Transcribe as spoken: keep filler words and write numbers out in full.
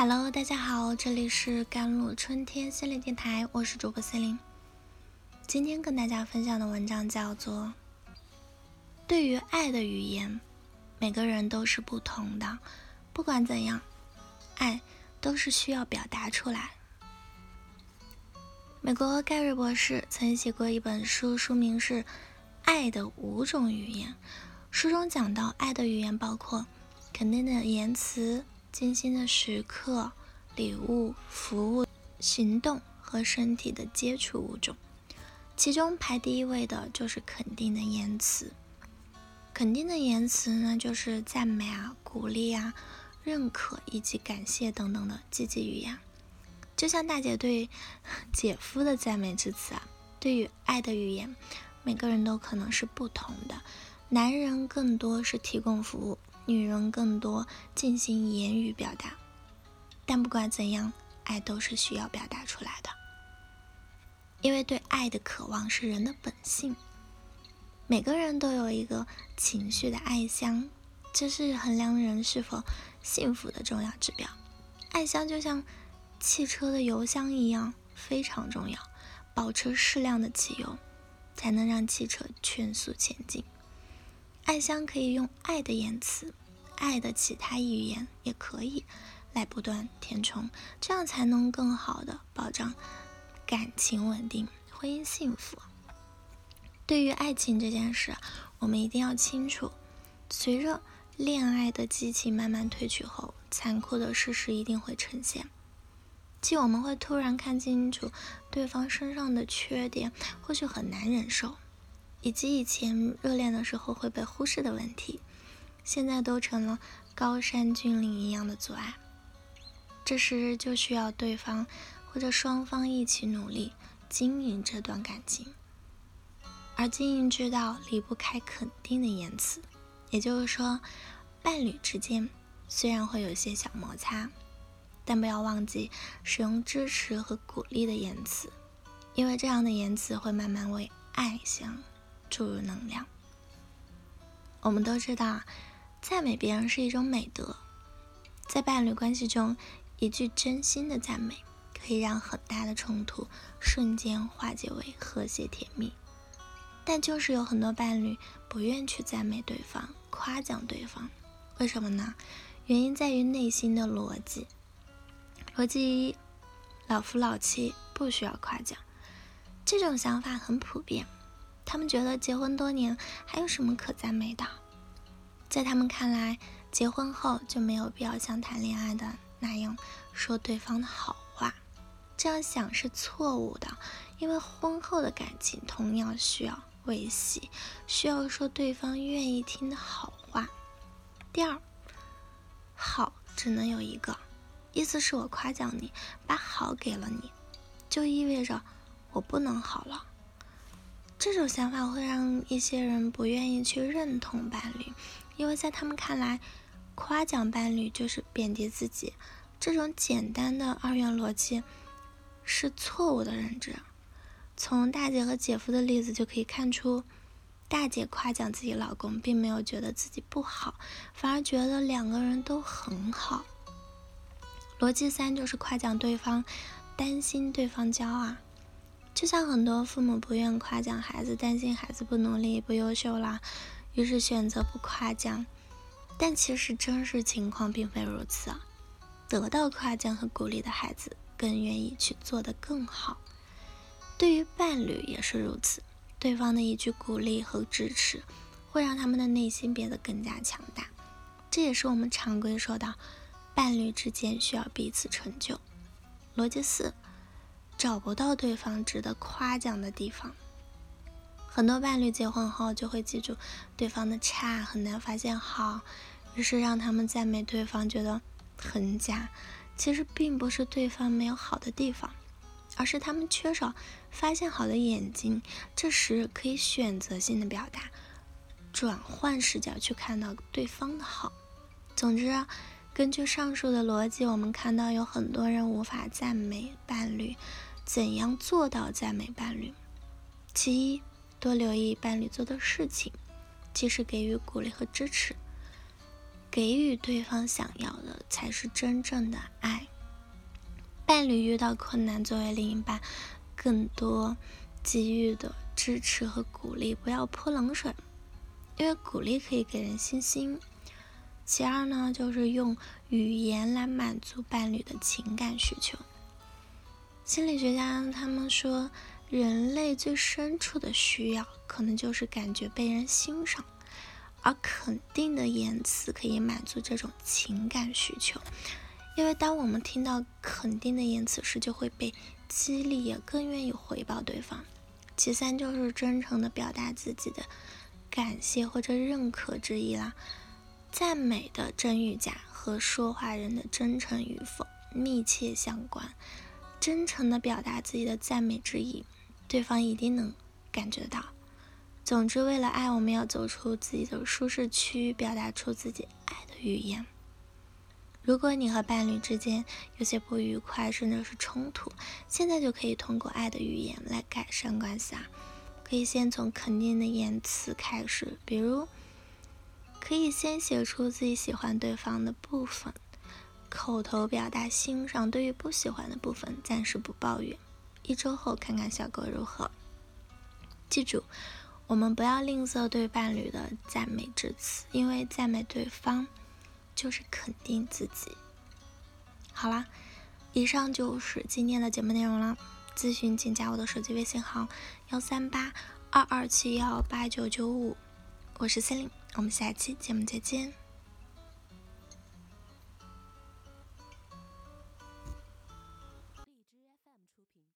Hello， 大家好，这里是甘露春天心灵电台，我是主播森林。今天跟大家分享的文章叫做《对于爱的语言》，每个人都是不同的，不管怎样，爱都是需要表达出来。美国盖瑞博士曾写过一本书，书名是《爱的五种语言》。书中讲到，爱的语言包括肯定的言辞、精心的时刻、礼物、服务、行动和身体的接触五种，其中排第一位的就是肯定的言辞。肯定的言辞呢，就是赞美啊、鼓励啊、认可以及感谢等等的积极语言。就像大姐对姐夫的赞美之词啊，对于爱的语言，每个人都可能是不同的。男人更多是提供服务，女人更多进行言语表达，但不管怎样，爱都是需要表达出来的，因为对爱的渴望是人的本性。每个人都有一个情绪的爱箱，这是衡量人是否幸福的重要指标。爱箱就像汽车的油箱一样，非常重要，保持适量的汽油，才能让汽车全速前进。爱箱可以用爱的言辞、爱的其他语言也可以来不断填充，这样才能更好的保障感情稳定、婚姻幸福。对于爱情这件事，我们一定要清楚，随着恋爱的激情慢慢褪去后，残酷的事实一定会呈现，即我们会突然看清楚对方身上的缺点，或许很难忍受，以及以前热恋的时候会被忽视的问题，现在都成了高山峻岭一样的阻碍。这时就需要对方或者双方一起努力经营这段感情，而经营之道离不开肯定的言辞。也就是说，伴侣之间虽然会有些小摩擦，但不要忘记使用支持和鼓励的言辞，因为这样的言辞会慢慢为爱箱注入能量。我们都知道，赞美别人是一种美德，在伴侣关系中，一句真心的赞美可以让很大的冲突瞬间化解为和谐甜蜜。但就是有很多伴侣不愿去赞美对方、夸奖对方，为什么呢？原因在于内心的逻辑。逻辑一，老夫老妻不需要夸奖。这种想法很普遍，他们觉得结婚多年还有什么可赞美的？在他们看来，结婚后就没有必要像谈恋爱的那样说对方的好话，这样想是错误的，因为婚后的感情同样需要维系，需要说对方愿意听的好话。第二，好只能有一个，意思是我夸奖你，把好给了你，就意味着我不能好了。这种想法会让一些人不愿意去认同伴侣，因为在他们看来，夸奖伴侣就是贬低自己。这种简单的二元逻辑是错误的认知。从大姐和姐夫的例子就可以看出，大姐夸奖自己老公，并没有觉得自己不好，反而觉得两个人都很好。逻辑三就是夸奖对方，担心对方骄傲。就像很多父母不愿夸奖孩子，担心孩子不努力、不优秀啦，于是选择不夸奖。但其实真实情况并非如此啊！得到夸奖和鼓励的孩子更愿意去做得更好。对于伴侣也是如此，对方的一句鼓励和支持会让他们的内心变得更加强大。这也是我们常规说到，伴侣之间需要彼此成就。逻辑四，找不到对方值得夸奖的地方。很多伴侣结婚后就会记住对方的差，很难发现好，于是让他们赞美对方觉得很假。其实并不是对方没有好的地方，而是他们缺少发现好的眼睛。这时可以选择性的表达，转换视角去看到对方的好。总之啊，根据上述的逻辑，我们看到有很多人无法赞美伴侣。怎样做到赞美伴侣？其一，多留意伴侣做的事情，及时给予鼓励和支持，给予对方想要的才是真正的爱。伴侣遇到困难，作为另一半更多给予的支持和鼓励，不要泼冷水，因为鼓励可以给人信心。其二呢，就是用语言来满足伴侣的情感需求。心理学家他们说，人类最深处的需要可能就是感觉被人欣赏，而肯定的言辞可以满足这种情感需求。因为当我们听到肯定的言辞时，就会被激励，也更愿意回报对方。其三，就是真诚的表达自己的感谢或者认可之意啦。赞美的真与假和说话人的真诚与否密切相关，真诚的表达自己的赞美之意，对方一定能感觉到。总之，为了爱，我们要走出自己的舒适区，表达出自己爱的语言。如果你和伴侣之间有些不愉快，甚至是冲突，现在就可以通过爱的语言来改善关系啊。可以先从肯定的言辞开始，比如可以先写出自己喜欢对方的部分，口头表达欣赏，对于不喜欢的部分暂时不抱怨，一周后看看效果如何。记住，我们不要吝啬对伴侣的赞美之词，因为赞美对方就是肯定自己。好啦，以上就是今天的节目内容了。咨询请加我的手机微信号幺三八二二七幺八九九五，我是心灵，我们下期节目再见。